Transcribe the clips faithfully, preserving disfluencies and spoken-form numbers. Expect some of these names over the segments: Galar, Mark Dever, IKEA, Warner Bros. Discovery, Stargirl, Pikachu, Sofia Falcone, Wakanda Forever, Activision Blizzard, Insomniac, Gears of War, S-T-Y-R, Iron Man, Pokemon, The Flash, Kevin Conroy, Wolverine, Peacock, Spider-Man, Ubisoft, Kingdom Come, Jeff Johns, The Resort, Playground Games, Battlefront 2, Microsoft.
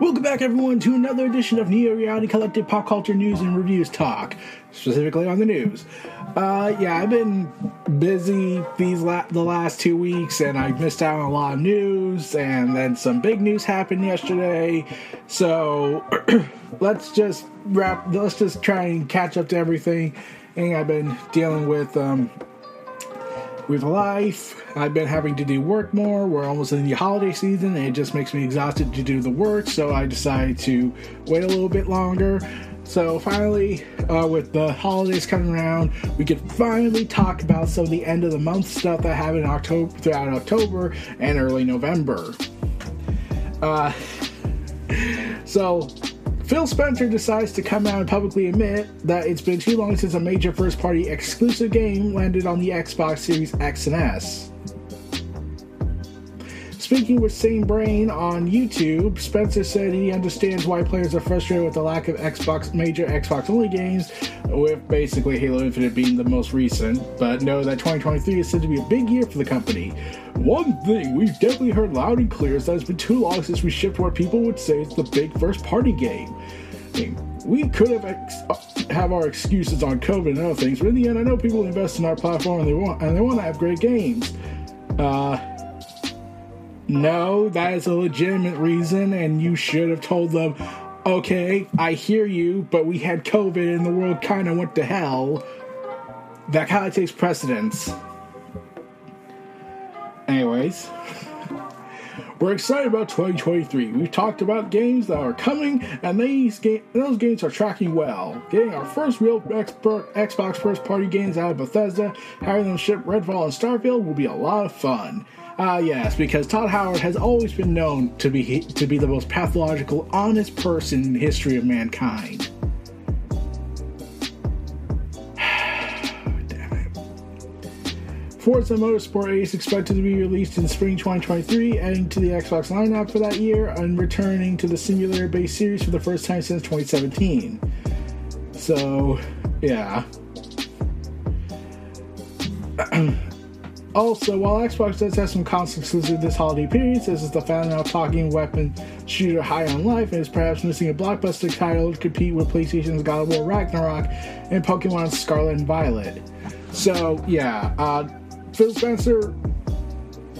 Welcome back, everyone, to another edition of Neo Reality Collective Pop Culture News and Reviews Talk, specifically on the news. Uh, yeah, I've been busy these la- the last two weeks, and I missed out on a lot of news, and then some big news happened yesterday. So let's just wrap. Let's just try and catch up to everything. And I've been dealing with um, with life. I've been having to do work more. We're almost in the holiday season, and it just makes me exhausted to do the work. So I decided to wait a little bit longer. So finally, uh, with the holidays coming around, we could finally talk about some of the end of the month stuff that happened in October, throughout October and early November. Uh, so Phil Spencer decides to come out and publicly admit that it's been too long since a major first-party exclusive game landed on the Xbox Series X and S. Speaking with Sane Brain on YouTube, Spencer said he understands why players are frustrated with the lack of Xbox major Xbox-only games, with basically Halo Infinite being the most recent, but know that twenty twenty-three is said to be a big year for the company. One thing we've definitely heard loud and clear is that it's been too long since we shipped what people would say is the big first-party game. I mean, we could have ex- have our excuses on COVID and other things, but in the end, I know people invest in our platform and they want and they want to have great games. Uh... No, that is a legitimate reason, and you should have told them, okay, I hear you, but we had COVID and the world kind of went to hell. That kind of takes precedence. Anyways, we're excited about twenty twenty-three. We've talked about games that are coming, and these ga- those games are tracking well. Getting our first real expert Xbox first-party games out of Bethesda, having them ship Redfall and Starfield will be a lot of fun. Ah, uh, yes, because Todd Howard has always been known to be to be the most pathological, honest person in the history of mankind. Damn it. Forza Motorsport eight is expected to be released in spring twenty twenty-three, adding to the Xbox lineup for that year and returning to the simulator-based series for the first time since twenty seventeen. So, yeah. Also, while Xbox does have some console exclusives this holiday period, this is the found out talking weapon shooter high on life and is perhaps missing a blockbuster title to compete with PlayStation's God of War Ragnarok and Pokemon's Scarlet and Violet. So, yeah, uh, Phil Spencer,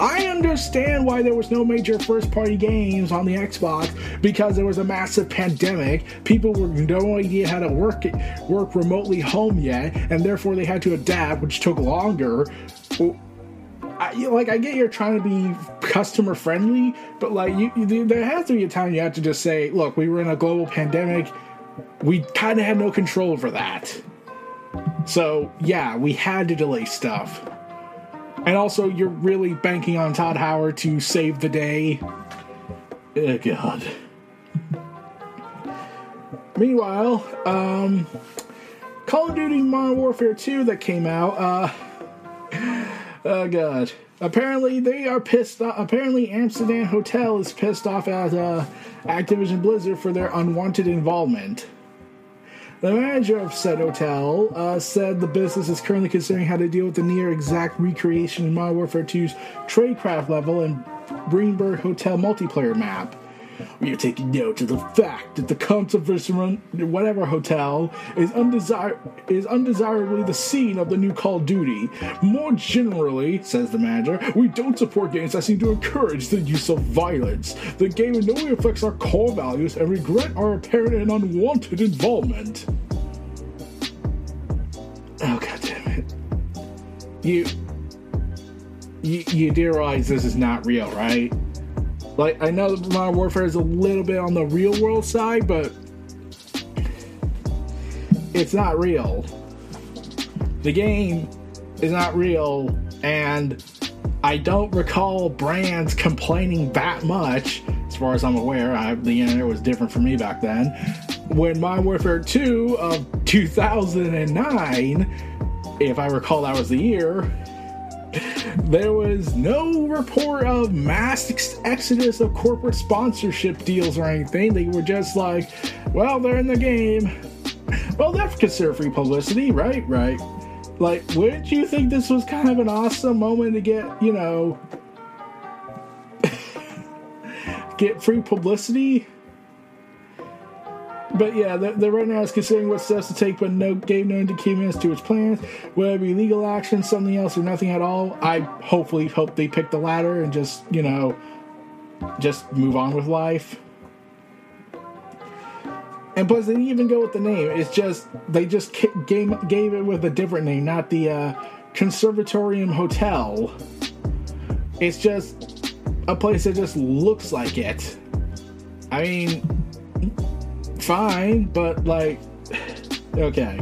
I understand why there was no major first-party games on the Xbox because there was a massive pandemic. People were no idea how to work work remotely home yet, and therefore they had to adapt, which took longer. I, like, I get you're trying to be customer-friendly, but, like, you, you, there has to be a time you have to just say, look, we were in a global pandemic. We kind of had no control over that. So, yeah, we had to delay stuff. And also, you're really banking on Todd Howard to save the day. Oh, God. Meanwhile, um, Call of Duty Modern Warfare two that came out, uh... Oh, God. Apparently, they are pissed off. Apparently, Amsterdam Hotel is pissed off at uh, Activision Blizzard for their unwanted involvement. The manager of said hotel uh, said the business is currently considering how to deal with the near-exact recreation of Modern Warfare two's tradecraft level and Greenberg Hotel multiplayer map. We are taking note of the fact that the controversial whatever hotel is, undesir- is undesirably the scene of the new Call of Duty. More generally, says the manager, we don't support games that seem to encourage the use of violence. The game in no way reflects our core values and regret our apparent and unwanted involvement. Oh, God damn it. You... You, you do realize this is not real, right? Like, I know Modern Warfare is a little bit on the real world side, but it's not real. The game is not real, and I don't recall brands complaining that much, as far as I'm aware. I, the internet was different for me back then. When Modern Warfare two of two thousand nine, if I recall that was the year, there was no report of mass exodus of corporate sponsorship deals or anything. They were just like, well, they're in the game. Well, that's considered free publicity, right? Right. Like, wouldn't you think this was kind of an awesome moment to get, you know, get free publicity? But yeah, the, the right now is considering what steps to take, but no gave no indication as to its plans. Whether it be legal action, something else, or nothing at all. I hopefully hope they pick the latter and just, you know, just move on with life. And plus, they didn't even go with the name. It's just, they just game, gave it with a different name, not the uh, Conservatorium Hotel. It's just a place that just looks like it. I mean... fine, but like, okay.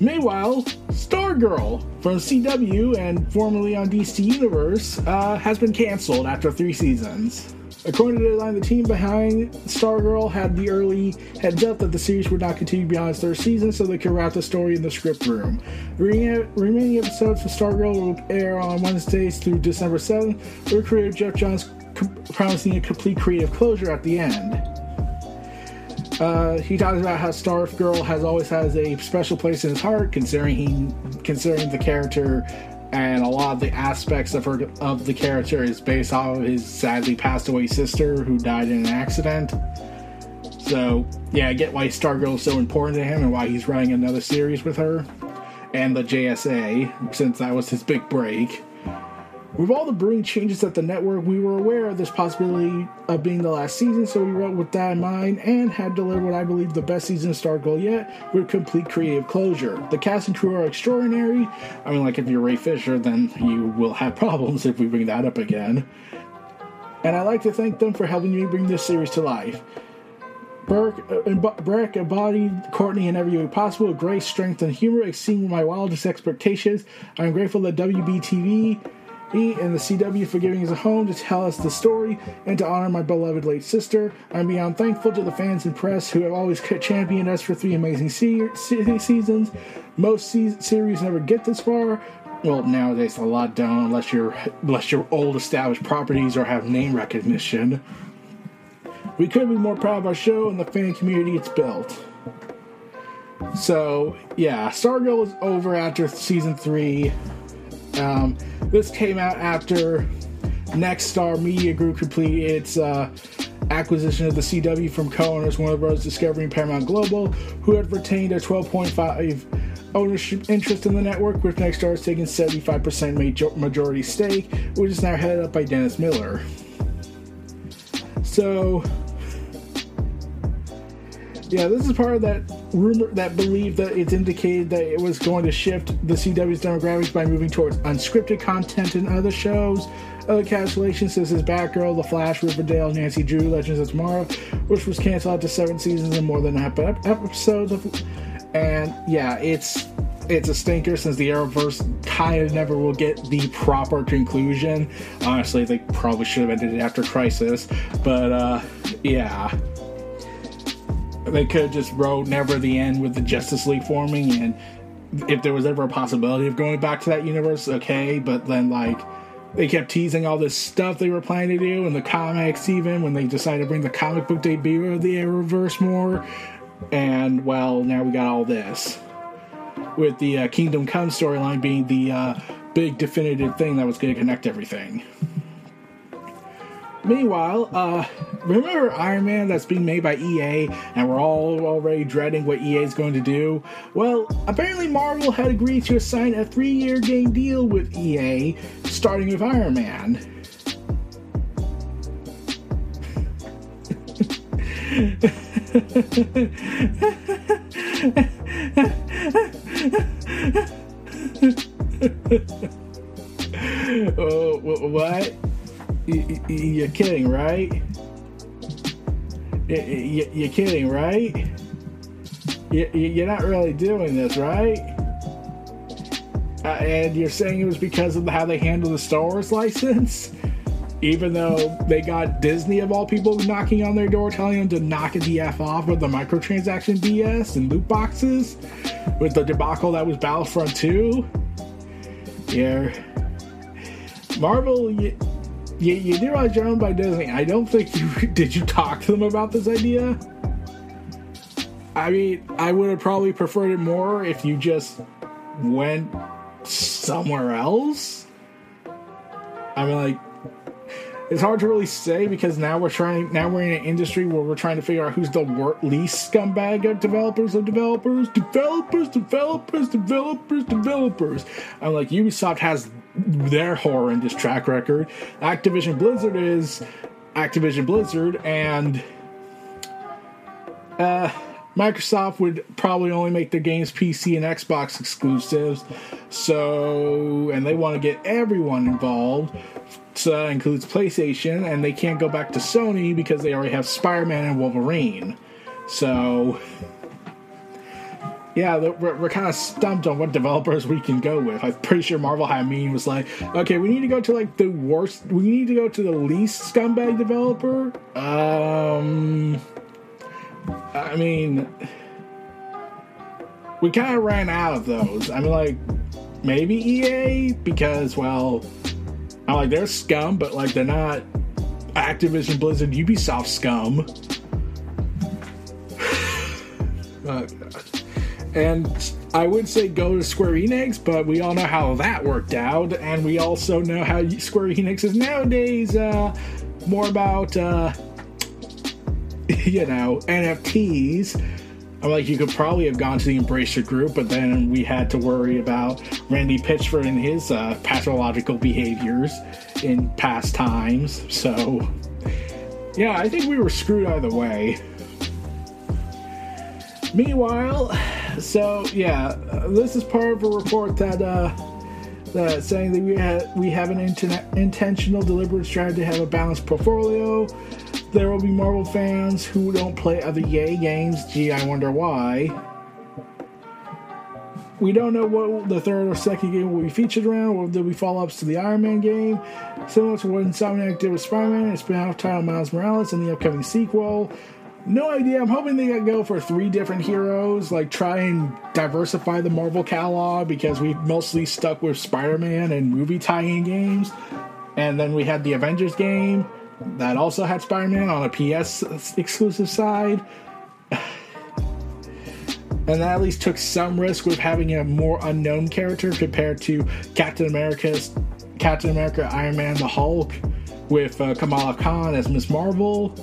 Meanwhile, Stargirl from C W and formerly on D C Universe uh, has been canceled after three seasons. According to the deadline, the team behind Stargirl had the early heads up that the series would not continue beyond its third season, so they could wrap the story in the script room. The re- remaining episodes for Stargirl will air on Wednesdays through December seventh, where creator Jeff Johns com- promising a complete creative closure at the end. Uh, he talks about how Stargirl has always has a special place in his heart, considering he, considering the character and a lot of the aspects of her of the character is based off of his sadly passed away sister who died in an accident. So yeah, I get why Stargirl is so important to him and why he's writing another series with her and the J S A, since that was his big break. With all the brewing changes at the network, we were aware of this possibility of being the last season, so we wrote with that in mind and had delivered what I believe the best season of Stargirl yet, with complete creative closure. The cast and crew are extraordinary. I mean, like, if you're Ray Fisher, then you will have problems if we bring that up again. And I'd like to thank them for helping me bring this series to life. Burke, uh, Breck embodied Courtney in every way possible, with grace, strength, and humor exceeding my wildest expectations. I'm grateful that W B T V... E and the C W for giving us a home to tell us the story and to honor my beloved late sister. I'm beyond thankful to the fans and press who have always championed us for three amazing se- se- seasons. Most se- series never get this far. Well, nowadays a lot don't, unless you're unless you're old established properties or have name recognition. We could be more proud of our show and the fan community it's built. So yeah, Stargirl is over after season three. Um, this came out after Nexstar Media Group completed its uh, acquisition of the C W from co-owners Warner Bros. Discovery and Paramount Global, who had retained a twelve point five ownership interest in the network, with Nexstar has taken seventy-five percent major- majority stake, which is now headed up by Dennis Miller. So, yeah, this is part of that rumor that believed that it's indicated that it was going to shift the C W's demographics by moving towards unscripted content in other shows. Other cancellations, such as Batgirl, The Flash, Riverdale, Nancy Drew, Legends of Tomorrow, which was canceled after seven seasons and more than half episodes. Of, and yeah, it's it's a stinker since the Arrowverse kind of never will get the proper conclusion. Honestly, they probably should have ended it after Crisis, but uh, yeah. They could have just wrote never the end with the Justice League forming, and if there was ever a possibility of going back to that universe, okay, but then, like, they kept teasing all this stuff they were planning to do in the comics, even when they decided to bring the comic book debut of the Arrowverse more, and, well, now we got all this. With the uh, Kingdom Come storyline being the uh, big definitive thing that was going to connect everything. Meanwhile, uh, remember Iron Man that's being made by E A, and we're all already dreading what E A is going to do? Well, apparently Marvel had agreed to sign a three-year game deal with E A, starting with Iron Man. Oh, what? You're kidding, right? You're kidding, right? You're not really doing this, right? Uh, and you're saying it was because of how they handled the Star Wars license? Even though they got Disney, of all people, knocking on their door, telling them to knock it the F off with the microtransaction B S and loot boxes, with the debacle that was Battlefront two? Yeah. Marvel... Y- You, you do realize you're owned by Disney. I don't think you... Did you talk to them about this idea? I mean, I would have probably preferred it more if you just went somewhere else. I mean, like... It's hard to really say because now we're trying... Now we're in an industry where we're trying to figure out who's the wor- least scumbag of developers of developers. Developers, developers, developers, developers. I'm like, Ubisoft has... their horrendous track record. Activision Blizzard is Activision Blizzard, and uh, Microsoft would probably only make their games P C and Xbox exclusives. So, and they want to get everyone involved. So that includes PlayStation, and they can't go back to Sony because they already have Spider-Man and Wolverine. So, yeah, we're, we're kind of stumped on what developers we can go with. I'm pretty sure Marvel had a meeting was like, okay, we need to go to like the worst, we need to go to the least scumbag developer. Um, I mean, we kind of ran out of those. I mean, like, maybe E A, because, well, I'm like, they're scum, but like, they're not Activision, Blizzard, Ubisoft scum. Oh, God. And I would say go to Square Enix, but we all know how that worked out, and we also know how Square Enix is nowadays uh, more about, uh, you know, N F Ts. I'm like, you could probably have gone to the Embracer Group, but then we had to worry about Randy Pitchford and his uh, pathological behaviors in past times. So, yeah, I think we were screwed either way. Meanwhile... So yeah, uh, this is part of a report that uh, that saying that we have we have an internet, intentional, deliberate strategy to have a balanced portfolio. There will be Marvel fans who don't play other E A games. Gee, I wonder why. We don't know what the third or second game will be featured around, or there'll be follow-ups to the Iron Man game, similar to what Insomniac did with Spider-Man, its spin-off title Miles Morales, and the upcoming sequel. No idea. I'm hoping they go for three different heroes, like try and diversify the Marvel catalog, because we've mostly stuck with Spider-Man and movie tie-in games. And then we had the Avengers game that also had Spider-Man on a P S exclusive side. And that at least took some risk with having a more unknown character compared to Captain America's Captain America, Iron Man, the Hulk, with uh, Kamala Khan as Miz Marvel.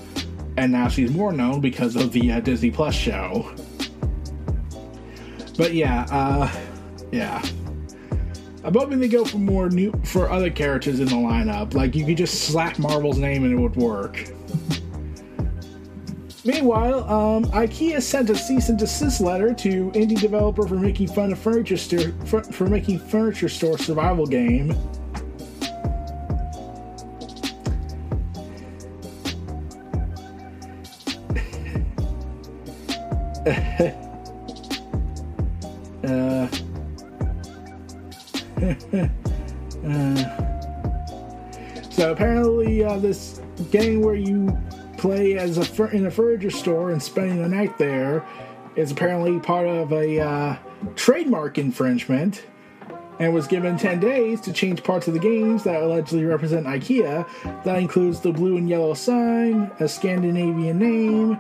And now she's more known because of the uh, Disney Plus show. But yeah, uh, yeah. I'm hoping they go for more new for other characters in the lineup. Like you could just slap Marvel's name and it would work. Meanwhile, um, IKEA sent a cease and desist letter to indie developer for making fun of furniture store for, for making furniture store survival game. uh, uh, so apparently uh, this game where you play as a fur- in a furniture store and spending the night there is apparently part of a uh, trademark infringement, and was given ten days to change parts of the games that allegedly represent IKEA. That includes the blue and yellow sign, a Scandinavian name,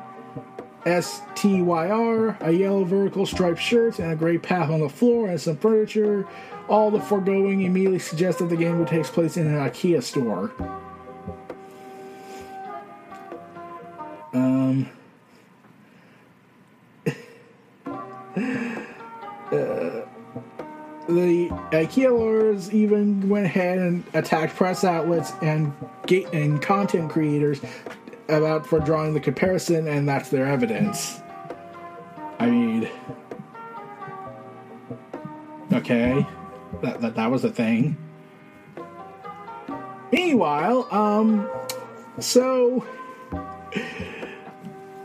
S T Y R, a yellow vertical striped shirt, and a gray path on the floor, and some furniture. All the foregoing immediately suggests that the game would take place in an IKEA store. Uh, the IKEA lawyers even went ahead and attacked press outlets and gate and content creators about for drawing the comparison, and that's their evidence. I mean, okay, that that, that was a thing. Meanwhile, um, so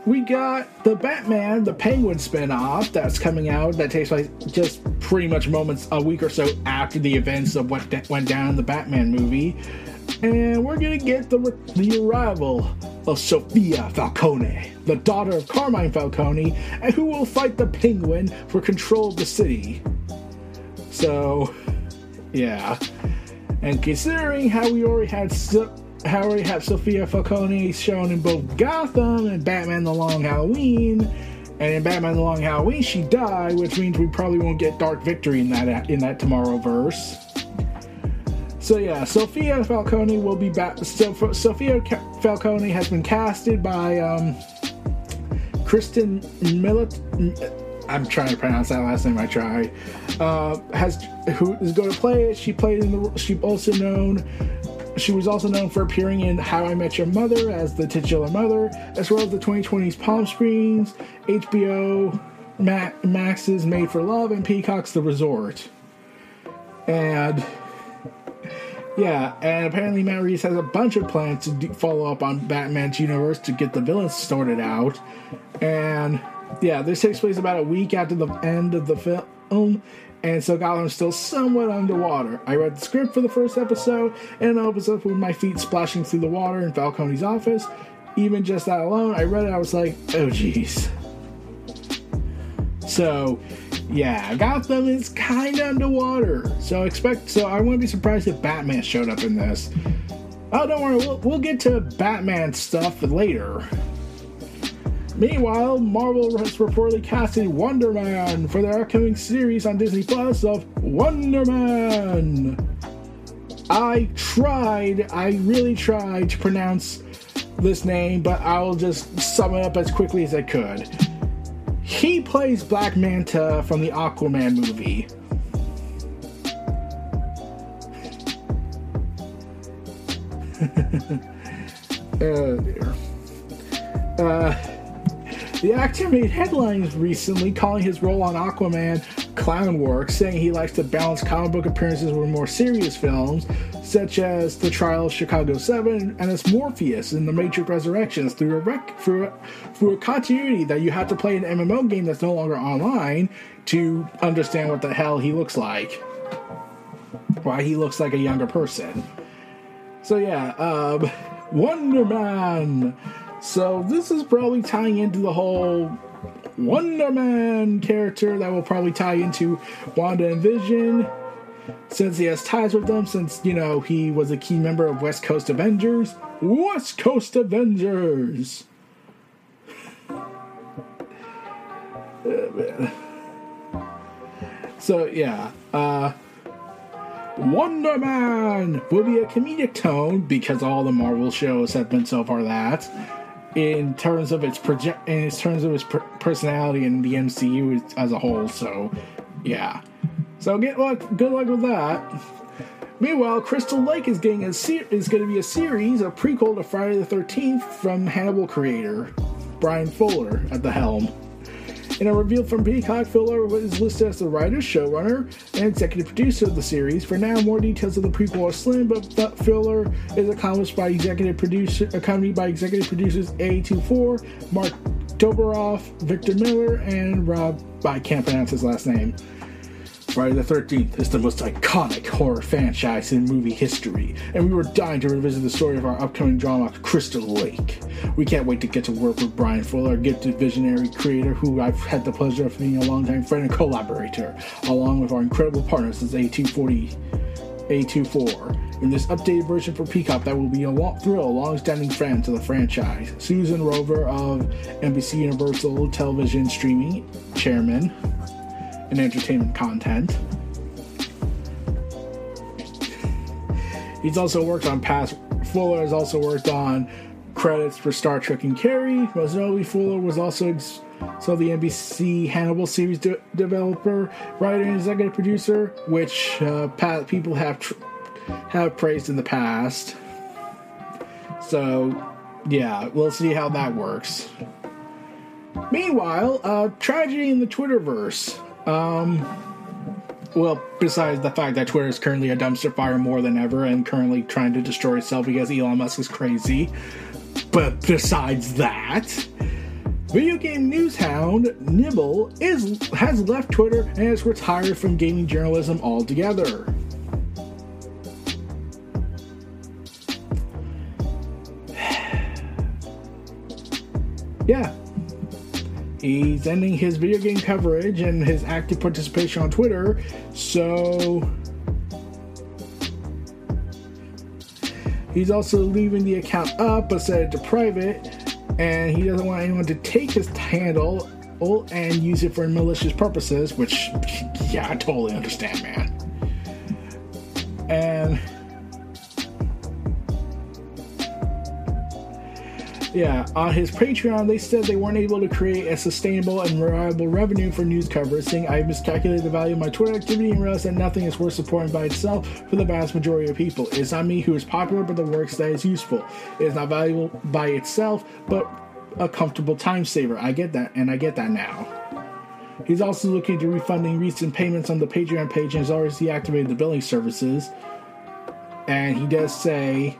we got the Batman, the Penguin spinoff that's coming out that takes place just pretty much moments, a week or so after the events of what went down in the Batman movie. And we're going to get the, the arrival of Sofia Falcone, the daughter of Carmine Falcone, and who will fight the Penguin for control of the city. So, yeah. And considering how we already had how we have Sofia Falcone shown in both Gotham and Batman: The Long Halloween, and in Batman: The Long Halloween she died, which means we probably won't get Dark Victory in that in that Tomorrowverse. So yeah, Sofia Falcone will be back. So Sofia Falcone has been casted by um, Kristen Milot. I'm trying to pronounce that last name. I tried. Uh, has who is going to play it? She played in the. She also known. She was also known for appearing in How I Met Your Mother as the titular mother, as well as the twenty twenties Palm Springs, H B O Max's Made for Love, and Peacock's The Resort. And yeah, and apparently Matt Reeves has a bunch of plans to do, follow up on Batman's universe to get the villains sorted out. And yeah, this takes place about a week after the end of the film, and so Gotham's still somewhat underwater. I read the script for the first episode, and it opens up with my feet splashing through the water in Falcone's office. Even just that alone, I read it, I was like, oh jeez. So, yeah, Gotham is kind of underwater. So expect, so I wouldn't be surprised if Batman showed up in this. Oh, don't worry, we'll, we'll get to Batman stuff later. Meanwhile, Marvel has reportedly casted Wonder Man for their upcoming series on Disney Plus of Wonder Man. I tried, I really tried to pronounce this name, but I'll just sum it up as quickly as I could. He plays Black Manta from the Aquaman movie. Oh dear. Uh... The actor made headlines recently calling his role on Aquaman clown work, saying he likes to balance comic book appearances with more serious films, such as The Trial of Chicago seven and as Morpheus in The Matrix Resurrections, through a, rec- through, a, through a continuity that you have to play an M M O game that's no longer online to understand what the hell he looks like. Why he looks like a younger person. So yeah, um, Wonder Man! So this is probably tying into the whole Wonder Man character that will probably tie into Wanda and Vision, since he has ties with them, since, you know, he was a key member of West Coast Avengers. West Coast Avengers! Oh, man. So, yeah, uh... Wonder Man will be a comedic tone, because all the Marvel shows have been so far that, in terms of its proje- in terms of its per- personality and the M C U as a whole. So, yeah. So get luck. Good luck with that. Meanwhile, Crystal Lake is getting a se- is going to be a series, a prequel to Friday the thirteenth from Hannibal creator Brian Fuller at the helm. In a reveal from Peacock, Fuller is listed as the writer, showrunner, and executive producer of the series. For now, more details of the prequel are slim, but Fuller is accomplished by executive producer, accompanied by executive producers A twenty-four, Mark Dobroff, Victor Miller, and Rob, I can't pronounce his last name. Friday the thirteenth is the most iconic horror franchise in movie history, and we were dying to revisit the story of our upcoming drama, Crystal Lake. We can't wait to get to work with Brian Fuller, a gifted visionary creator who I've had the pleasure of being a longtime friend and collaborator, along with our incredible partner since A twenty-four. In this updated version for Peacock, that will be a long, thrill, a long-standing friend to the franchise. Susan Rover of N B C Universal Television Streaming, chairman, and entertainment content. He's also worked on past Fuller has also worked on Credits for Star Trek and Carrie. Rosalie Fuller was also ex- so the N B C Hannibal series de- developer, writer, and executive producer, which uh, pa- people have tr- have praised in the past. So, yeah, we'll see how that works. Meanwhile, uh, tragedy in the Twitterverse. Um, well, besides the fact that Twitter is currently a dumpster fire more than ever and currently trying to destroy itself because Elon Musk is crazy. But besides that, video game news hound Nibble is has left Twitter and is retired from gaming journalism altogether. Yeah. He's ending his video game coverage and his active participation on Twitter, so he's also leaving the account up but set it to private, and he doesn't want anyone to take his handle and use it for malicious purposes, which, yeah, I totally understand, man. And yeah, on his Patreon, they said they weren't able to create a sustainable and reliable revenue for news coverage, saying, "I miscalculated the value of my Twitter activity and realized that nothing is worth supporting by itself for the vast majority of people. It's not me who is popular, but the works that is useful. It is not valuable by itself, but a comfortable time saver." I get that, and I get that now. He's also looking to refunding recent payments on the Patreon page and has already deactivated the billing services. And he does say...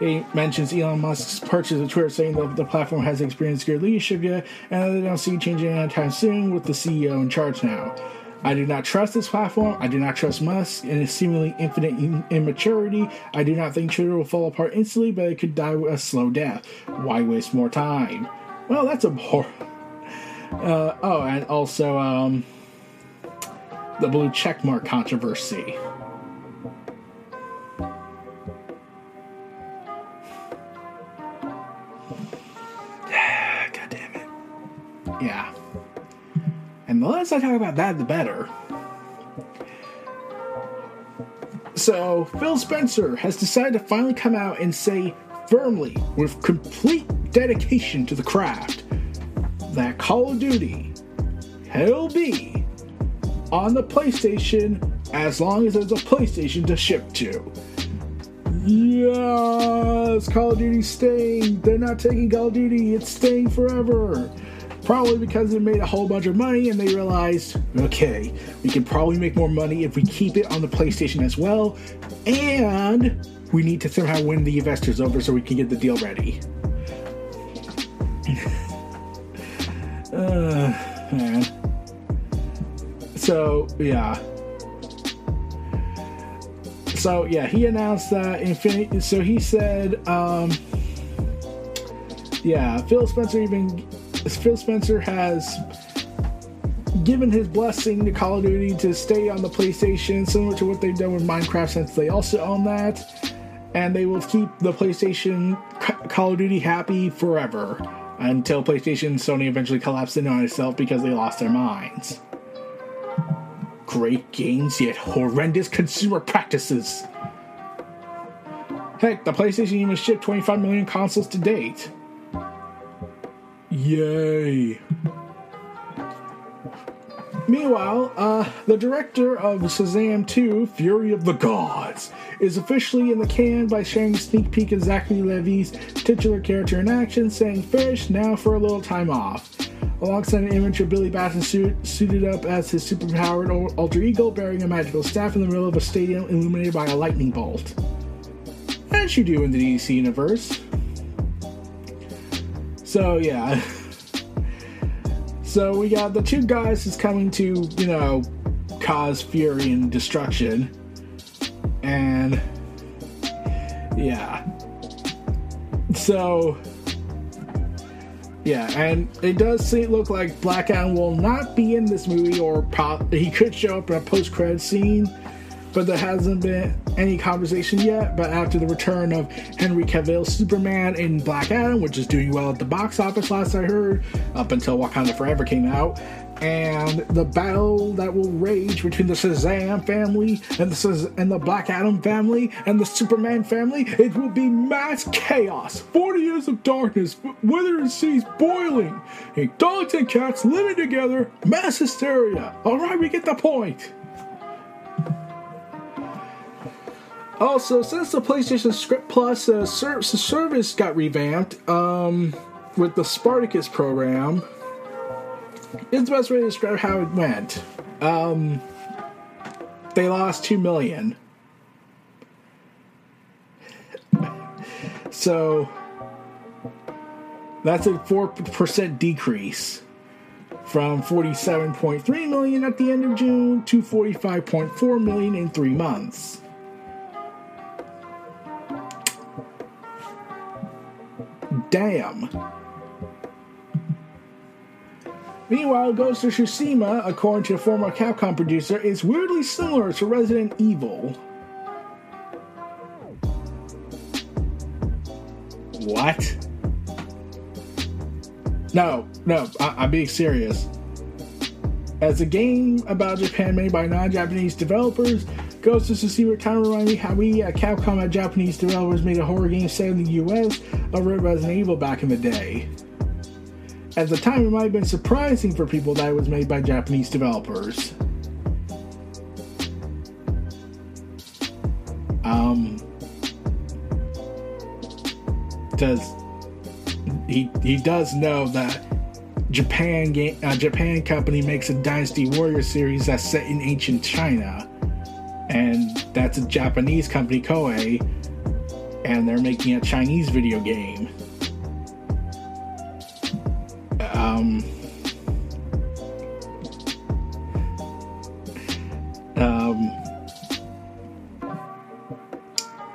it mentions Elon Musk's purchase of Twitter, saying that the platform has experienced good leadership yet, and they don't see changing anytime soon with the C E O in charge now. "I do not trust this platform. I do not trust Musk and his seemingly infinite in- immaturity. I do not think Twitter will fall apart instantly, but it could die a slow death. Why waste more time?" Well, that's a bore. Uh, oh, and also um, the blue checkmark controversy. Yeah. And the less I talk about that, the better. So, Phil Spencer has decided to finally come out and say firmly, with complete dedication to the craft, that Call of Duty will be on the PlayStation as long as there's a PlayStation to ship to. Yes, Call of Duty's staying. They're not taking Call of Duty. It's staying forever. Probably because it made a whole bunch of money and they realized, okay, we can probably make more money if we keep it on the PlayStation as well, and we need to somehow win the investors over so we can get the deal ready. uh, man. So, yeah. So, yeah, he announced that Infinity... So he said, um... yeah, Phil Spencer even... Phil Spencer has given his blessing to Call of Duty to stay on the PlayStation, similar to what they've done with Minecraft since they also own that, and they will keep the PlayStation Call of Duty happy forever until PlayStation and Sony eventually collapsed in on itself because they lost their minds. Great games, yet horrendous consumer practices. Heck, the PlayStation even shipped twenty-five million consoles to date. Yay. Meanwhile, uh, the director of Shazam two, Fury of the Gods, is officially in the can by sharing a sneak peek of Zachary Levi's titular character in action, saying, "Finished, now for a little time off." Alongside an image of Billy Batson suit, suited up as his superpowered alter ego, bearing a magical staff in the middle of a stadium illuminated by a lightning bolt. As you do in the D C universe. So, yeah. So, we got the two guys is coming to, you know, cause fury and destruction. And, yeah. So, yeah. And it does seem, look like Black Adam will not be in this movie, or pop, he could show up in a post-credits scene. but there hasn't been any conversation yet. But after the return of Henry Cavill's Superman in Black Adam, which is doing well at the box office last I heard, up until Wakanda Forever came out, and the battle that will rage between the Shazam family and the Shaz- and the Black Adam family and the Superman family, it will be mass chaos. forty years of darkness, withering seas boiling, and dogs and cats living together, mass hysteria. All right, we get the point. Also, since the PlayStation Script Plus uh, ser- service got revamped um, with the Spartacus program, it's the best way to describe how it went. Um, they lost two million. So that's a four percent decrease from forty-seven point three million at the end of June to forty-five point four million in three months. Damn. Meanwhile, Ghost of Tsushima, according to a former Capcom producer, is weirdly similar to Resident Evil. What? No, no, I- I'm being serious. As a game about Japan made by non-Japanese developers, Ghost of Tsushima kind of reminded me how we at Capcom had Japanese developers made a horror game set in the U S over at Resident Evil back in the day. At the time, it might have been surprising for people that it was made by Japanese developers. Um, does he? He does know that Japan game, uh, Japan company makes a Dynasty Warrior series that's set in ancient China, and that's a Japanese company, Koei, and they're making a Chinese video game. Um, um,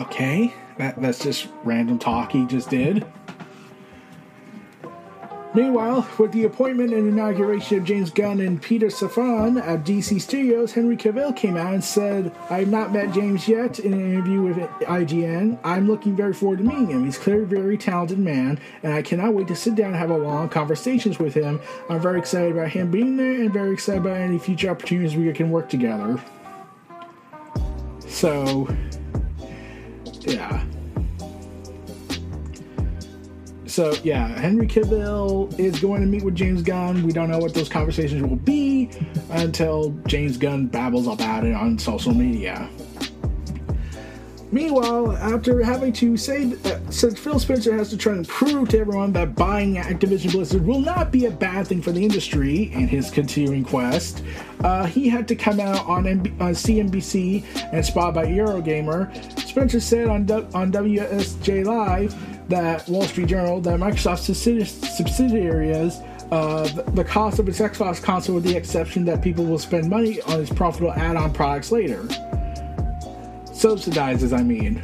okay, that, that's just random talk he just did. Meanwhile, with the appointment and inauguration of James Gunn and Peter Safran at D C Studios, Henry Cavill came out and said, "I have not met James yet." In an interview with I G N, "I'm looking very forward to meeting him. He's clearly a very talented man, and I cannot wait to sit down and have a long conversations with him. I'm very excited about him being there and very excited about any future opportunities we can work together." So, yeah. So, yeah, Henry Cavill is going to meet with James Gunn. We don't know what those conversations will be until James Gunn babbles about it on social media. Meanwhile, after having to say uh, since Phil Spencer has to try and prove to everyone that buying Activision Blizzard will not be a bad thing for the industry in his continuing quest, uh, he had to come out on M B- uh, C N B C and spotted by Eurogamer. Spencer said on, du- on W S J Live, that Wall Street Journal, that Microsoft's subsidiaries, uh, the cost of its Xbox console with the exception that people will spend money on its profitable add-on products later. Subsidizes, I mean.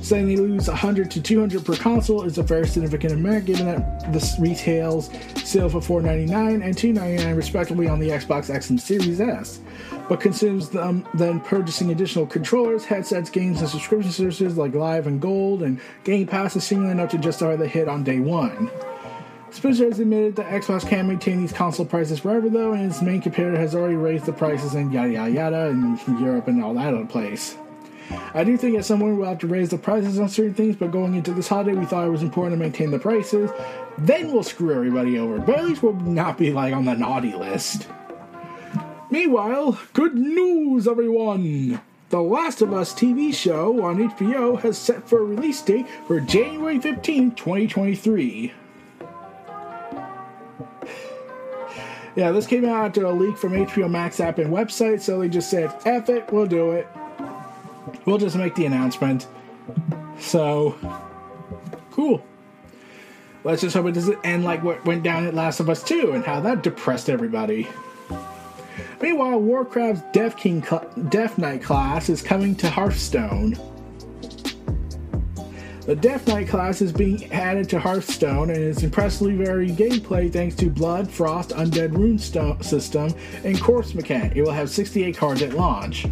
Saying they lose one hundred to two hundred per console is a very significant amount, given that this retails sale for four ninety-nine and two ninety-nine respectively on the Xbox X and Series S, but consumes them then purchasing additional controllers, headsets, games, and subscription services like Live and Gold and Game Pass is seemingly enough to justify the hit on day one. Spencer has admitted that Xbox can't maintain these console prices forever, though, and its main competitor has already raised the prices and yada yada yada in Europe and all that other place. "I do think at some point we'll have to raise the prices on certain things, but going into this holiday, we thought it was important to maintain the prices. Then we'll screw everybody over, but at least we'll not be like on the naughty list." Meanwhile, good news, everyone! The Last of Us T V show on H B O has set for a release date for January fifteenth, twenty twenty-three. Yeah, this came out after a leak from H B O Max app and website, so they just said, "F it, we'll do it. We'll just make the announcement." So, cool. Let's just hope it doesn't end like what went down at Last of Us two and how that depressed everybody. Meanwhile, Warcraft's Death King cl- Death Knight class is coming to Hearthstone. The Death Knight class is being added to Hearthstone and is impressively varied gameplay thanks to Blood, Frost, Undead Rune st- system, and Corpse mechanic. It will have sixty-eight cards at launch.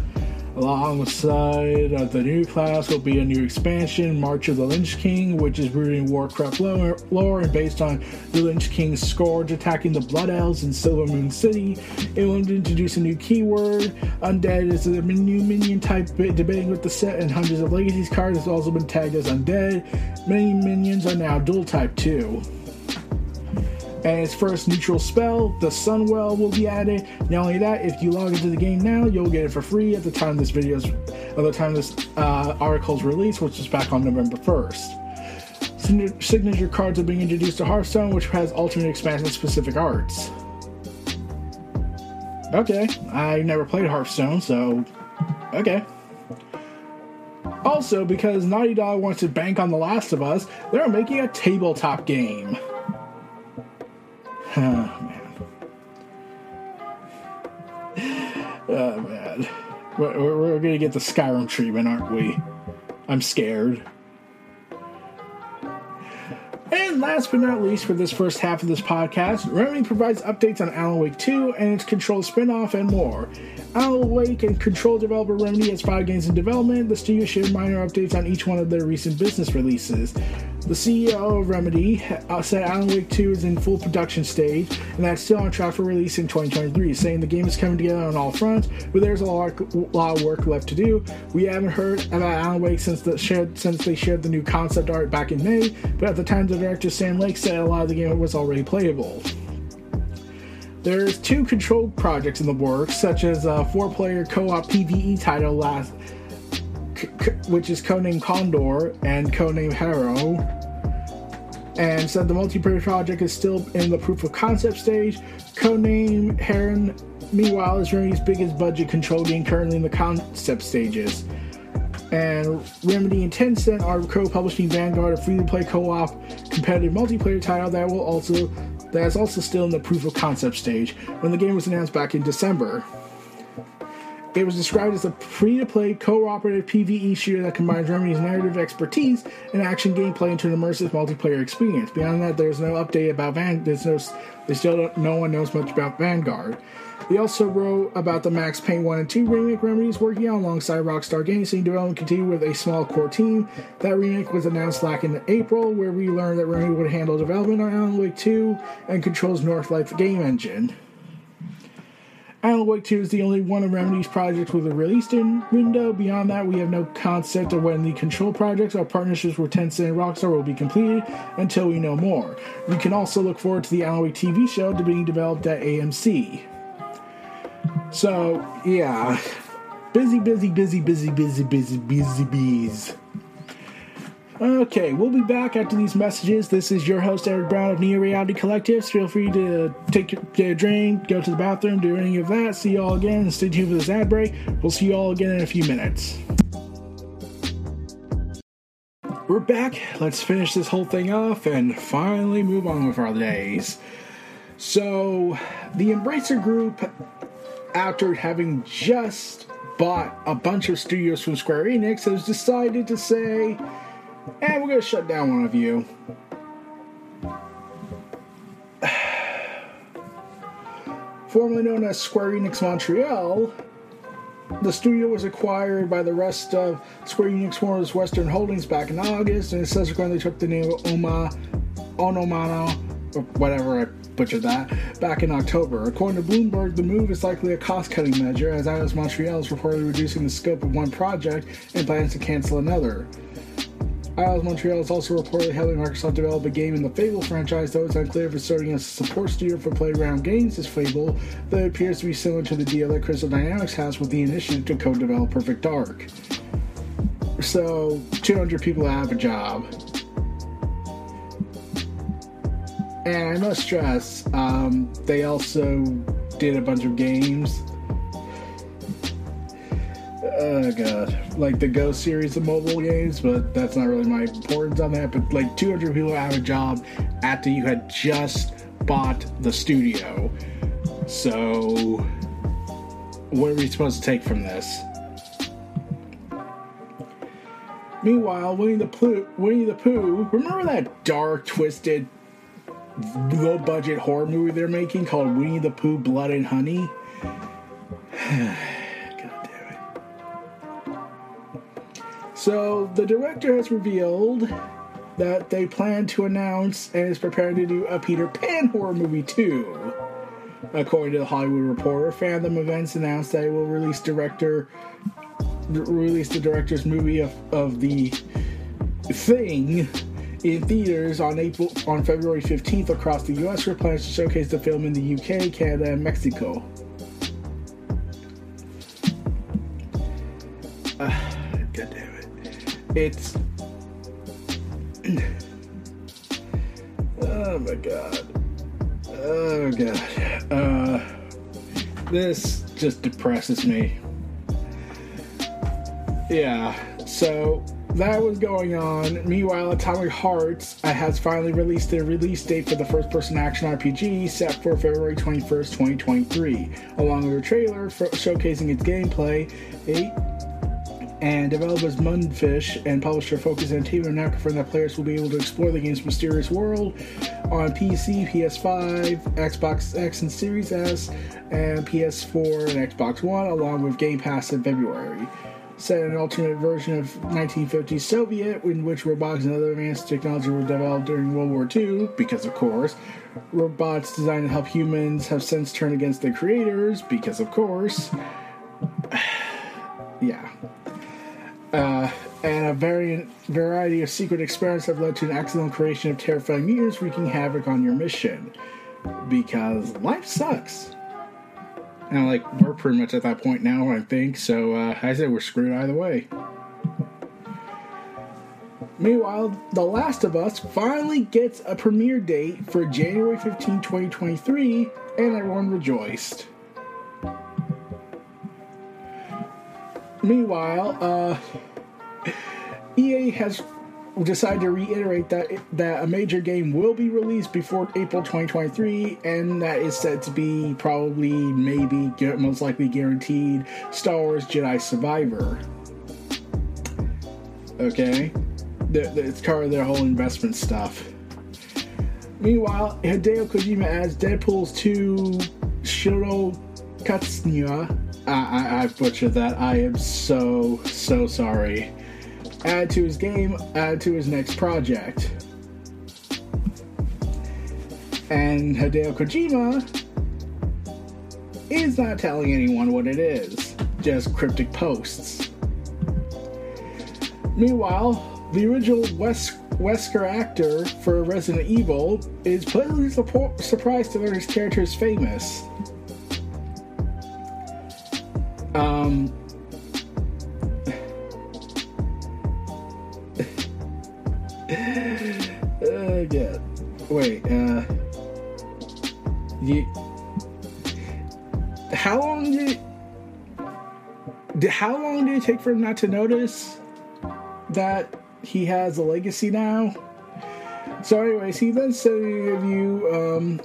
Alongside uh, the new class will be a new expansion, March of the Lynch King, which is rooted in Warcraft lore and based on the Lynch King's scourge attacking the Blood Elves in Silvermoon City. It will introduce a new keyword. Undead is a new minion type debating with the set, and hundreds of legacy cards has also been tagged as undead. Many minions are now dual type too. And its first neutral spell, the Sunwell, will be added. Not only that, if you log into the game now, you'll get it for free at the time this video's, at the time this uh, article's released, which is back on November first. Signature cards are being introduced to Hearthstone, which has alternate expansion-specific arts. Okay, I never played Hearthstone, so okay. Also, because Naughty Dog wants to bank on The Last of Us, they're making a tabletop game. Oh, man. Oh, man. We're, we're, we're going to get the Skyrim treatment, aren't we? I'm scared. And last but not least, for this first half of this podcast, Remedy provides updates on Alan Wake two and its Control spin-off and more. Alan Wake and Control developer Remedy has five games in development. The studio shared minor updates on each one of their recent business releases. The C E O of Remedy said Alan Wake two is in full production stage and that's still on track for release in twenty twenty-three, saying the game is coming together on all fronts, but there's a lot, lot of work left to do. We haven't heard about Alan Wake since, the shared, since they shared the new concept art back in May, but at the time the director Sam Lake said a lot of the game was already playable. There's two Control projects in the works, such as a four-player co-op P V E title last... which is codenamed Condor and codenamed Harrow, and said the multiplayer project is still in the proof of concept stage. Codenamed Heron, meanwhile, is Remedy's biggest budget Control game currently in the concept stages. And Remedy and Tencent are co-publishing Vanguard, a free-to-play co-op competitive multiplayer title that will also that is also still in the proof of concept stage. When the game was announced back in December, it was described as a free-to-play cooperative P V E shooter that combines Remedy's narrative expertise and action gameplay into an immersive multiplayer experience. Beyond that, there's no update about Van. There's no, there's still no, no one knows much about Vanguard. They also wrote about the Max Payne one and two remake Remedy's working on alongside Rockstar Games, seeing development continue with a small core team. That remake was announced back in April, where we learned that Remedy would handle development on Alan Wake two and Control's Northlight game engine. Alan Wake two is the only one of Remedy's projects with a release window. Beyond that, we have no concept of when the Control projects or partnerships with Tencent and Rockstar will be completed until we know more. We can also look forward to the Alan Wake T V show to being developed at A M C. So, yeah. Busy, busy, busy, busy, busy, busy, busy bees. Okay, we'll be back after these messages. This is your host, Eric Brown of Neo Reality Collectives. Feel free to take a drink, go to the bathroom, do any of that. See you all again, and stay tuned for this ad break. We'll see you all again in a few minutes. We're back. Let's finish this whole thing off and finally move on with our days. So, the Embracer Group, after having just bought a bunch of studios from Square Enix, has decided to say... and we're going to shut down one of you. Formerly known as Square Enix Montreal, the studio was acquired by the rest of Square Enix Warner's Western Holdings back in August, and subsequently took the name of Oma, Onomano, or whatever, I butchered that, back in October. According to Bloomberg, the move is likely a cost-cutting measure, as I O S Montreal is reportedly reducing the scope of one project and plans to cancel another. I O S Montreal is also reportedly helping Microsoft develop a game in the Fable franchise, though it's unclear if it's starting as a support studio for Playground Games as Fable, though it appears to be similar to the deal that Crystal Dynamics has with the initiative to co-develop Perfect Dark. So, two hundred people have a job. And I must stress, um, they also did a bunch of games. Oh god, like the Go series of mobile games, but that's not really my importance on that. But like two hundred people out of a job after you had just bought the studio. So, what are we supposed to take from this? Meanwhile, Winnie the Pooh, Winnie the Pooh, remember that dark, twisted, low-budget horror movie they're making called Winnie the Pooh: Blood and Honey? So the director has revealed that they plan to announce and is preparing to do a Peter Pan horror movie too. According to the Hollywood Reporter, Fathom Events announced that it will release director release the director's movie of, of the Thing in theaters on April on February fifteenth across the U S with plans to showcase the film in the U K, Canada, and Mexico. Uh, God damn it! It's oh my god. Oh god, uh, this just depresses me. Yeah, so that was going on. Meanwhile, Atomic Hearts has finally released their release date for the first-person action R P G set for February twenty-first, twenty twenty-three, along with a trailer for showcasing its gameplay. Eight and developers Mundfish and publisher Focus Entertainment now confirm that players will be able to explore the game's mysterious world on P C, P S five, Xbox X and Series S, and P S four and Xbox One, along with Game Pass in February. Set in an alternate version of nineteen fifties Soviet, in which robotics and other advanced technology were developed during World War Two, because of course, robots designed to help humans have since turned against their creators, because of course. Yeah. Uh, and a variant, variety of secret experiments have led to an accidental creation of terrifying mutants wreaking havoc on your mission. Because life sucks. And, like, we're pretty much at that point now, I think, so uh, I said we're screwed either way. Meanwhile, The Last of Us finally gets a premiere date for January fifteenth, twenty twenty-three, and everyone rejoiced. Meanwhile, uh, E A has decided to reiterate that it, that a major game will be released before April twenty twenty-three, and that is said to be probably, maybe, most likely guaranteed Star Wars Jedi Survivor. Okay? The, the, it's part of their whole investment stuff. Meanwhile, Hideo Kojima adds Deadpool two Shiro Katsuya. I, I, I butchered that. I am so, so sorry. Add to his game, add to his next project. And Hideo Kojima is not telling anyone what it is. Just cryptic posts. Meanwhile, the original Wes- Wesker actor for Resident Evil is pleasantly su- surprised to learn his character is famous. Um, uh, yeah. Wait, uh, you, how long did, did, how long did it take for him not to notice that he has a legacy now? So anyways, he then said in an interview,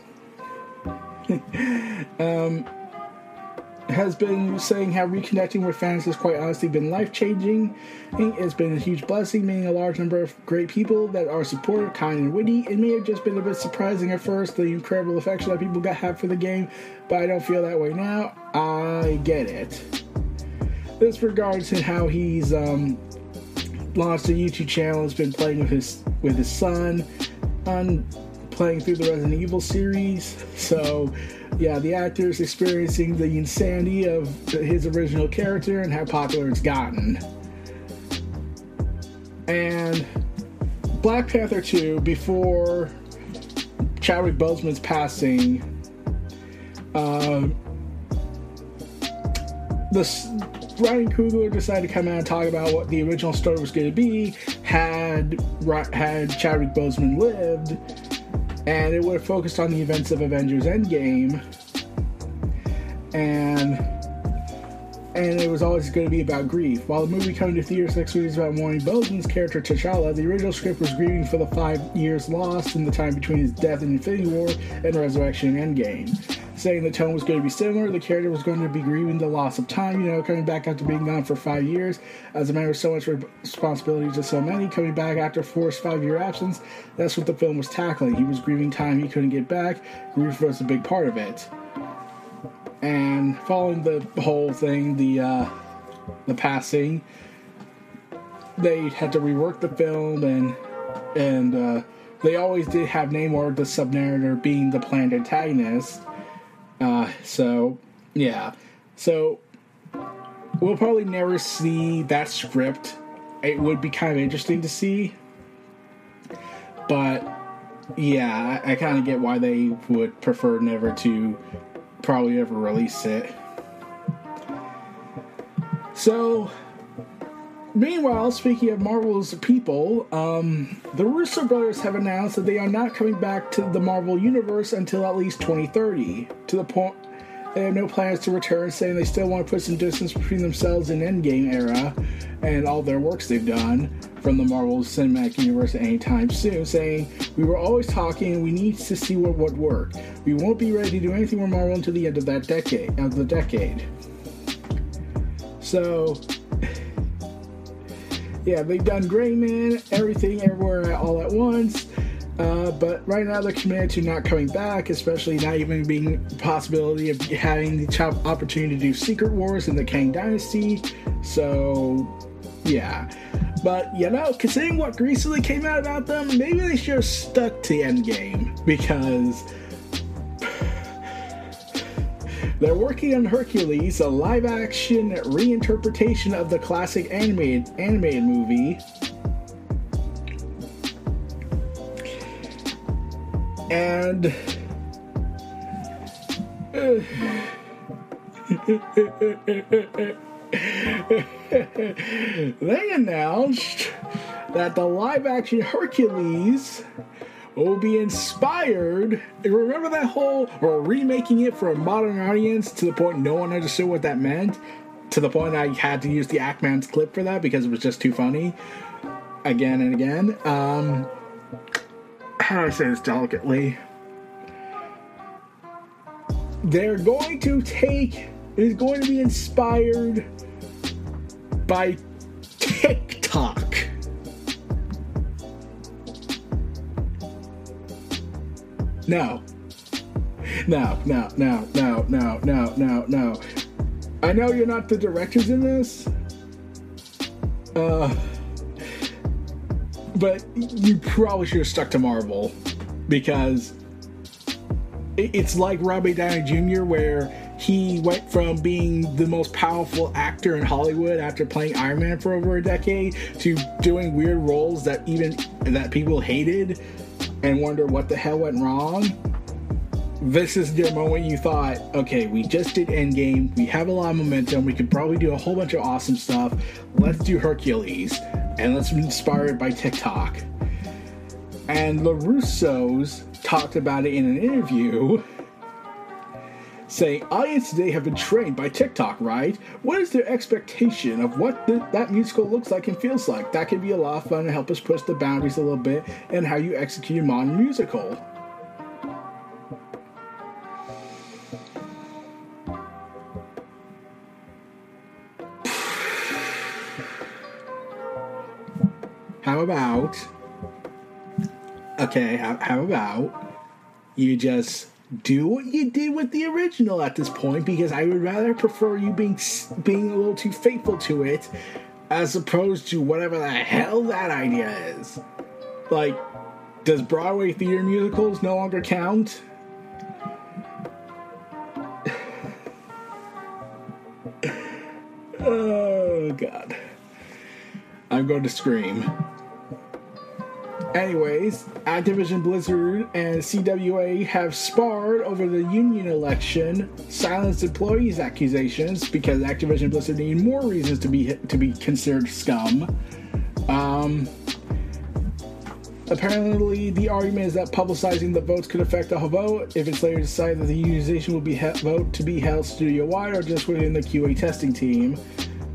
um, um, has been saying how reconnecting with fans has quite honestly been life-changing. It's been a huge blessing, meeting a large number of great people that are supportive, kind, and witty. It may have just been a bit surprising at first, the incredible affection that people got have for the game, but I don't feel that way now. I get it. This regards to how he's um, launched a YouTube channel, has been playing with his with his son, on playing through the Resident Evil series, so... Yeah, the actor is experiencing the insanity of his original character and how popular it's gotten. And Black Panther two, before Chadwick Boseman's passing, uh, the, Ryan Coogler decided to come out and talk about what the original story was going to be had had Chadwick Boseman lived. And it would have focused on the events of Avengers Endgame. And and it was always going to be about grief. While the movie coming to theaters next week is about mourning Boseman's character T'Challa, the original script was grieving for the five years lost in the time between his death in Infinity War and Resurrection Endgame. Saying the tone was going to be similar, the character was going to be grieving the loss of time, you know, coming back after being gone for five years, as a man with so much responsibility to so many, coming back after a forced five-year absence, that's what the film was tackling. He was grieving time he couldn't get back. Grief was a big part of it. And following the whole thing, the, uh, the passing, they had to rework the film, and and uh, they always did have Namor, the sub-narrator, being the planned antagonist. Uh, so, yeah. So, we'll probably never see that script. It would be kind of interesting to see. But, yeah, I, I kind of get why they would prefer never to probably ever release it. So, meanwhile, speaking of Marvel's people, um, the Russo brothers have announced that they are not coming back to the Marvel Universe until at least twenty thirty. To the point, they have no plans to return, saying they still want to put some distance between themselves and Endgame era and all their works they've done from the Marvel Cinematic Universe anytime soon, saying, "We were always talking, and we need to see what would work. We won't be ready to do anything with Marvel until the end of that decade, of the decade." So, yeah, they've done Gray Man, Everything, Everywhere, All at Once. Uh, but right now they're committed to not coming back, especially not even being the possibility of having the opportunity to do Secret Wars in the Kang Dynasty. So, yeah. But, you know, considering what recently came out about them, maybe they should have stuck to Endgame, because they're working on Hercules, a live-action reinterpretation of the classic animated, animated movie. And they announced that the live-action Hercules will be inspired. Remember that whole, we're remaking it for a modern audience, to the point no one understood what that meant, to the point I had to use the Ackman's clip for that because it was just too funny again and again. Um... How do I say this delicately? They're going to take... It's going to be inspired by TikTok. No. No, no, no, no, no, no, no, no. I know you're not the directors in this. Uh... But you probably should have stuck to Marvel, because it's like Robert Downey Junior, where he went from being the most powerful actor in Hollywood after playing Iron Man for over a decade to doing weird roles that even that people hated and wonder what the hell went wrong. This is the moment you thought, okay, we just did Endgame, we have a lot of momentum, we could probably do a whole bunch of awesome stuff. Let's do Hercules. And let's be inspired by TikTok. And LaRusso's talked about it in an interview, saying, "Audience today have been trained by TikTok, right? What is their expectation of what the, that musical looks like and feels like? That can be a lot of fun and help us push the boundaries a little bit and how you execute a modern musical." How about, okay, how, how about you just do what you did with the original at this point, because I would rather prefer you being being a little too faithful to it as opposed to whatever the hell that idea is. Like, does Broadway theater musicals no longer count? Oh, God. I'm going to scream. Anyways, Activision Blizzard and C W A have sparred over the union election, silenced employees' accusations because Activision Blizzard need more reasons to be to be considered scum. Um, apparently, the argument is that publicizing the votes could affect the whole vote if it's later decided that the unionization will be he- vote to be held studio-wide or just within the Q A testing team.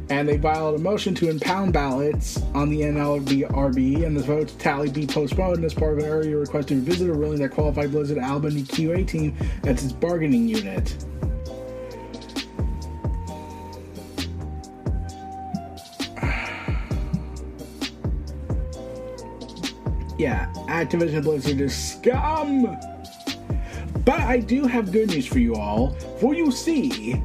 And they filed a motion to impound ballots on the N L R B, and the vote tally be postponed as part of an earlier request to revisit a ruling that qualified Blizzard Albany Q A team as its bargaining unit. Yeah, Activision Blizzard is scum! But I do have good news for you all. For you see,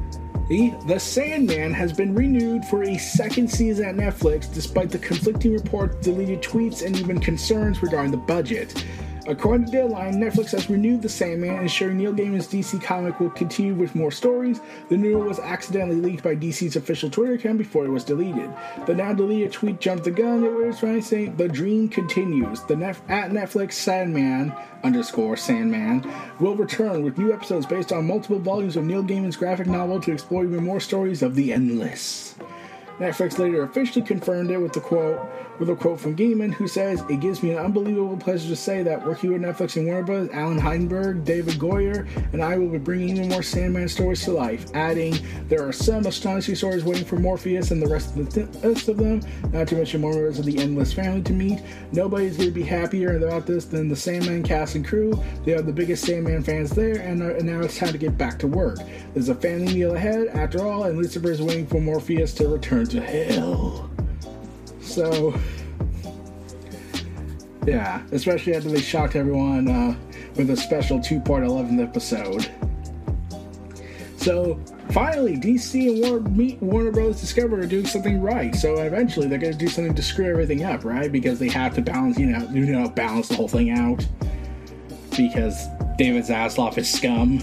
Recently, The Sandman has been renewed for a second season at Netflix despite the conflicting reports, deleted tweets, and even concerns regarding the budget. According to Deadline, Netflix has renewed The Sandman, ensuring Neil Gaiman's D C comic will continue with more stories. The news was accidentally leaked by D C's official Twitter account before it was deleted. The now-deleted tweet jumped the gun. It was trying to say, "The dream continues. The Nef- at Netflix Sandman underscore Sandman will return with new episodes based on multiple volumes of Neil Gaiman's graphic novel to explore even more stories of the endless." Netflix later officially confirmed it with the quote with a quote from Gaiman, who says, "It gives me an unbelievable pleasure to say that working with Netflix and Warner Bros., Alan Heidenberg, David Goyer, and I will be bringing even more Sandman stories to life," adding, "There are some astonishing stories waiting for Morpheus and the rest of the th- rest of them, not to mention more members of the Endless family to meet. Nobody's going to be happier about this than the Sandman cast and crew. They are the biggest Sandman fans there, and, uh, and now it's time to get back to work. There's a family meal ahead, after all, and Lucifer is waiting for Morpheus to return to hell." So, yeah, especially after they shocked everyone uh, with a special two-part eleventh episode. So, finally, D C and Warner, meet Warner Bros. Discovery are doing something right. So eventually, they're going to do something to screw everything up, right? Because they have to balance, you know, you know, balance the whole thing out. Because David Zaslav is scum.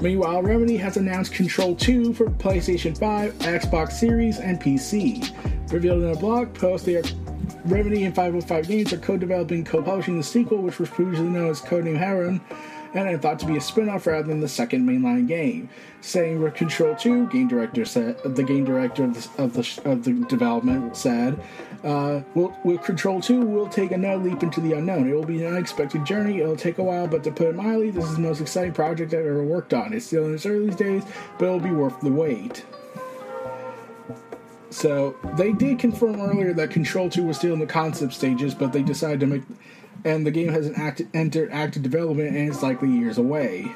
Meanwhile, Remedy has announced Control two for PlayStation five, Xbox Series, and P C. Revealed in a blog post, they are, Remedy and five oh five Games are co-developing, co-publishing the sequel, which was previously known as Codename Heron, and are thought to be a spin-off rather than the second mainline game. Saying with Control two, game director said, the game director of the of the, of the development said, uh, we'll, with Control two, we'll take another leap into the unknown. It will be an unexpected journey. It'll take a while, but to put it mildly, this is the most exciting project I've ever worked on. It's still in its early days, but it'll be worth the wait. So, they did confirm earlier that Control two was still in the concept stages, but they decided to make... And the game hasn't act- entered active development and is likely years away.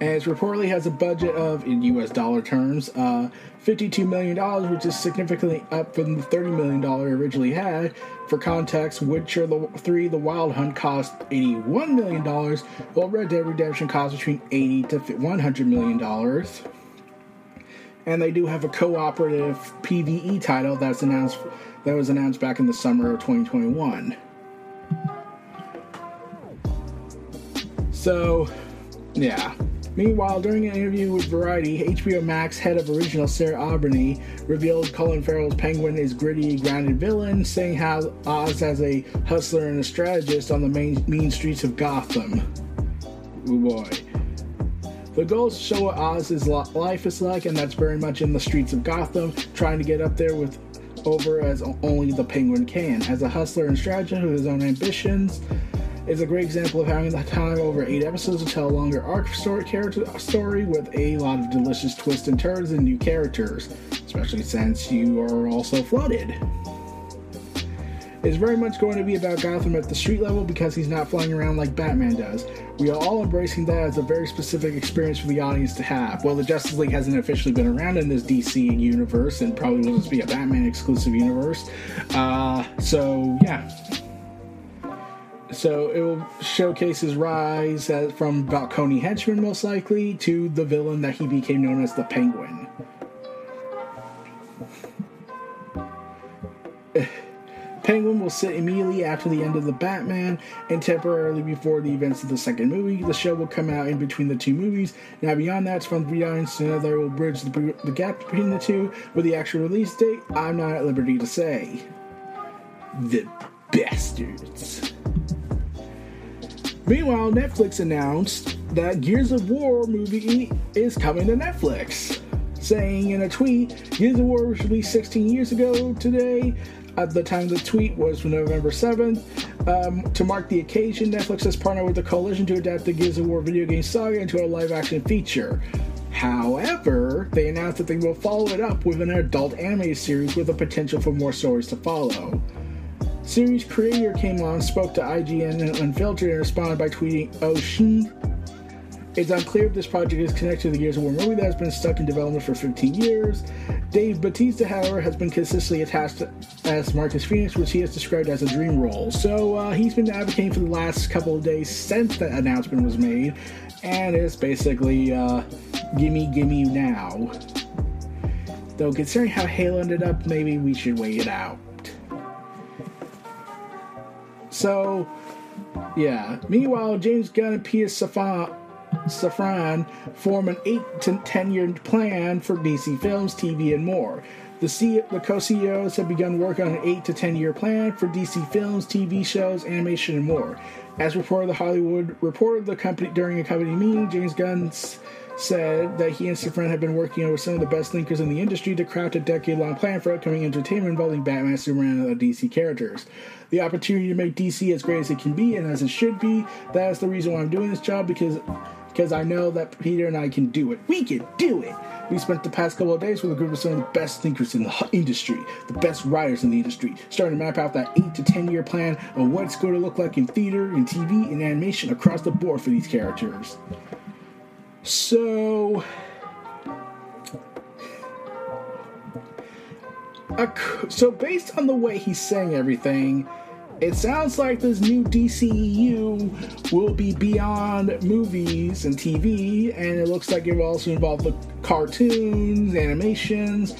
And it reportedly has a budget of, in U S dollar terms, uh, fifty-two million dollars, which is significantly up from the thirty million dollars it originally had. For context, Witcher three The Wild Hunt cost eighty-one million dollars, while Red Dead Redemption cost between eighty to one hundred million dollars. And they do have a cooperative P V E title that's announced that was announced back in the summer of twenty twenty-one. So, yeah. Meanwhile, during an interview with Variety, H B O Max head of original Sarah Aubrey revealed Colin Farrell's Penguin is gritty, grounded villain, saying how Oz as a hustler and a strategist on the main, mean streets of Gotham. Ooh boy. The goal is to show what Oz's life is like, and that's very much in the streets of Gotham, trying to get up there with over as only the Penguin can. As a hustler and strategist with his own ambitions, is a great example of having the time over eight episodes to tell a longer arc story, character story with a lot of delicious twists and turns and new characters, especially since you are also flooded. It's very much going to be about Gotham at the street level because he's not flying around like Batman does. We are all embracing that as a very specific experience for the audience to have. Well, the Justice League hasn't officially been around in this D C universe and probably will just be a Batman-exclusive universe. Uh, so, yeah. So it will showcase his rise from Balcony henchman, most likely, to the villain that he became known as the Penguin. Penguin will sit immediately after the end of The Batman and temporarily before the events of the second movie. The show will come out in between the two movies. Now, beyond that, it's from the audience to know that it will bridge the, the gap between the two. With the actual release date, I'm not at liberty to say. The bastards. Meanwhile, Netflix announced that Gears of War movie is coming to Netflix, saying in a tweet, "Gears of War was released sixteen years ago today." At the time the tweet was from November seventh. Um, to mark the occasion, Netflix has partnered with the Coalition to adapt the Gears of War video game saga into a live-action feature. However, they announced that they will follow it up with an adult anime series with the potential for more stories to follow. Series creator came on, spoke to I G N Unfiltered, and responded by tweeting, "Ocean. It's unclear if this project is connected to the Gears of War movie that has been stuck in development for fifteen years. Dave Bautista, however, has been consistently attached as Marcus Phoenix, which he has described as a dream role." So uh, he's been advocating for the last couple of days since that announcement was made, and it's basically uh, gimme, gimme now. Though considering how Halo ended up, maybe we should wait it out. So, yeah. Meanwhile, James Gunn and Peter Safran form an eight to ten year plan for D C films, T V, and more. The, C- the co-C E Os have begun work on an eight to ten year plan for D C films, T V shows, animation, and more. As reported, the Hollywood reported the company during a company meeting, James Gunn said that he and Safran have been working over some of the best thinkers in the industry to craft a decade-long plan for upcoming entertainment involving Batman, Superman, and other D C characters. The opportunity to make D C as great as it can be and as it should be. That is the reason why I'm doing this job, because because I know that Peter and I can do it. We can do it. We spent the past couple of days with a group of some of the best thinkers in the industry, the best writers in the industry, starting to map out that eight to ten year plan of what it's going to look like in theater, in T V, in animation, across the board for these characters. So, so based on the way he's saying everything, it sounds like this new D C E U will be beyond movies and T V, and it looks like it will also involve the cartoons, animations,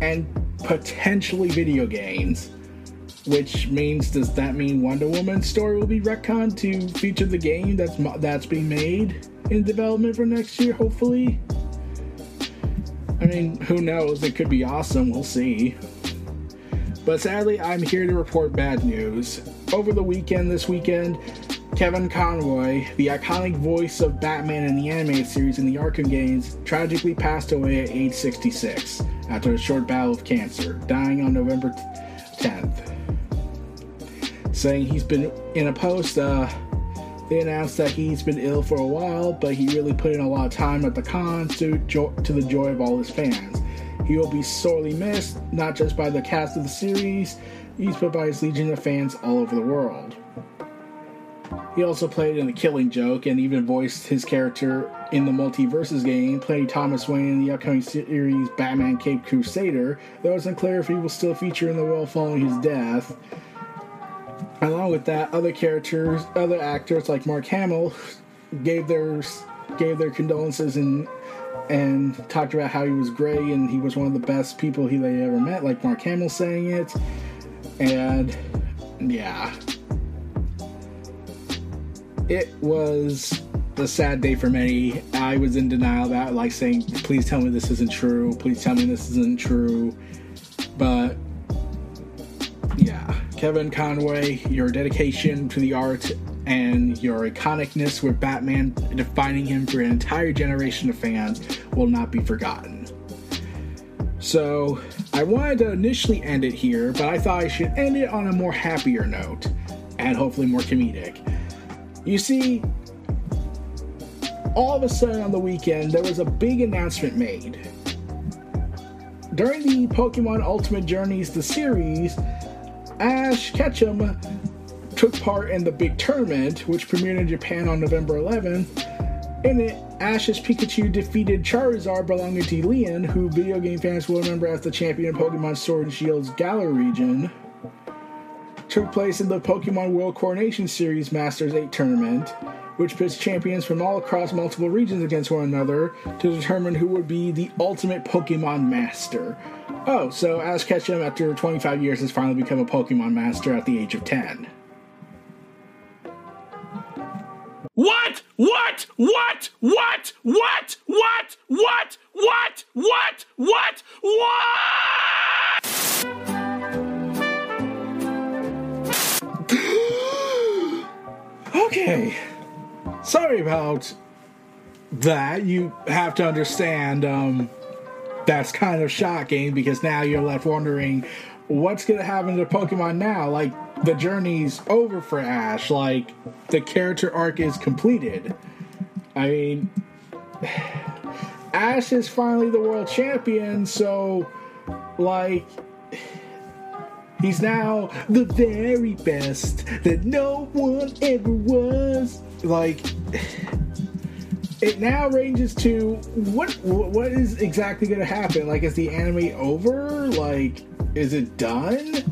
and potentially video games. Which means, does that mean Wonder Woman's story will be retconned to feature the game that's that's being made in development for next year, hopefully? I mean, who knows? It could be awesome. We'll see. But sadly, I'm here to report bad news. Over the weekend, this weekend, Kevin Conroy, the iconic voice of Batman in the animated series and the Arkham games, tragically passed away at age sixty-six after a short battle with cancer, dying on November tenth. Saying he's been in a post, uh, they announced that he's been ill for a while, but he really put in a lot of time at the cons to, jo- to the joy of all his fans. He will be sorely missed, not just by the cast of the series, but by his legion of fans all over the world. He also played in The Killing Joke and even voiced his character in the Multiverses game, playing Thomas Wayne in the upcoming series Batman Caped Crusader, though it's unclear if he will still feature in the world following his death. Along with that, other characters, other actors like Mark Hamill gave their gave their condolences and and talked about how he was great and he was one of the best people he they ever met, like Mark Hamill saying it. And yeah, it was a sad day for many. I was in denial about it, like saying, please tell me this isn't true, please tell me this isn't true. But yeah, Kevin Conway, your dedication to the art and your iconicness with Batman defining him for an entire generation of fans will not be forgotten. So, I wanted to initially end it here, but I thought I should end it on a more happier note, and hopefully more comedic. You see, all of a sudden on the weekend, there was a big announcement made. During the Pokemon Ultimate Journeys, the series, Ash Ketchum took part in the big tournament, which premiered in Japan on November eleventh. In it, Ash's Pikachu defeated Charizard belonging to Leon, who video game fans will remember as the champion of Pokemon Sword and Shield's Galar region. Took place in the Pokemon World Coronation Series Masters eight tournament, which pitched champions from all across multiple regions against one another to determine who would be the ultimate Pokemon Master. Oh, so Ash Ketchum, after twenty-five years, has finally become a Pokemon Master at the age of ten. What? What? What? What? What? What? What? What? What? What? What? Okay. Sorry about that. You have to understand, um, that's kind of shocking because now you're left wondering what's going to happen to Pokemon now? Like, the journey's over for Ash. Like, the character arc is completed. I mean, Ash is finally the world champion, so, like, he's now the very best that no one ever was. Like, it now ranges to what? What is exactly going to happen? Like, is the anime over? Like, is it done?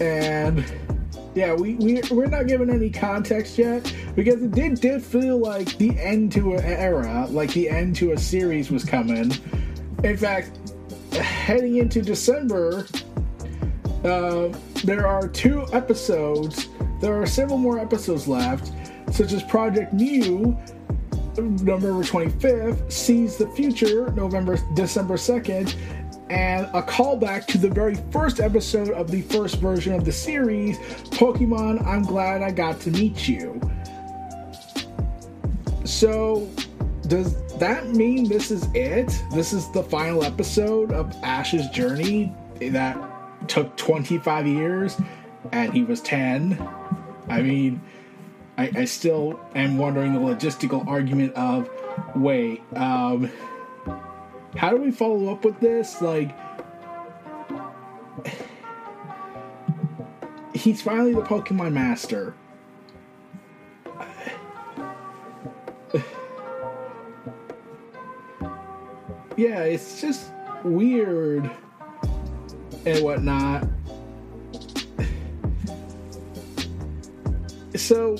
And yeah, we, we, we're not giving any context yet, because it did, did feel like the end to an era, like the end to a series was coming. In fact, heading into December, uh, there are two episodes, there are several more episodes left, such as Project Mew, November twenty-fifth, Sees the Future, November December second, and a callback to the very first episode of the first version of the series, Pokemon, I'm Glad I Got to Meet You. So, does that mean this is it? This is the final episode of Ash's journey that took twenty-five years, and he was ten. I mean, I, I still am wondering the logistical argument of, wait, um... how do we follow up with this? Like, he's finally the Pokemon master. Yeah, it's just weird and whatnot. So,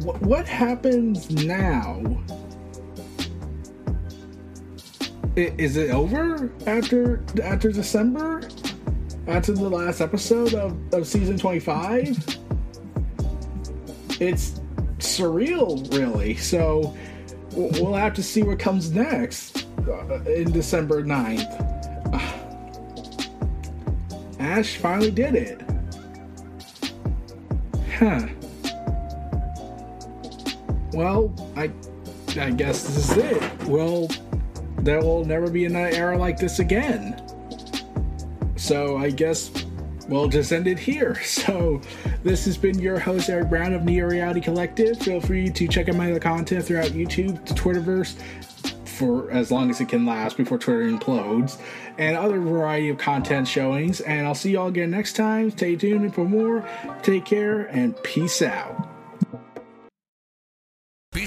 wh- what happens now? Is it over after after December? After the last episode of, of season twenty-five? It's surreal, really. So we'll have to see what comes next in December ninth. Ash finally did it. Huh. Well, I, I guess this is it. Well, there will never be another era like this again. So I guess we'll just end it here. So this has been your host, Eric Brown of Neo Reality Collective. Feel free to check out my other content throughout YouTube, the Twitterverse, for as long as it can last before Twitter implodes, and other variety of content showings. And I'll see you all again next time. Stay tuned for more. Take care and peace out. Be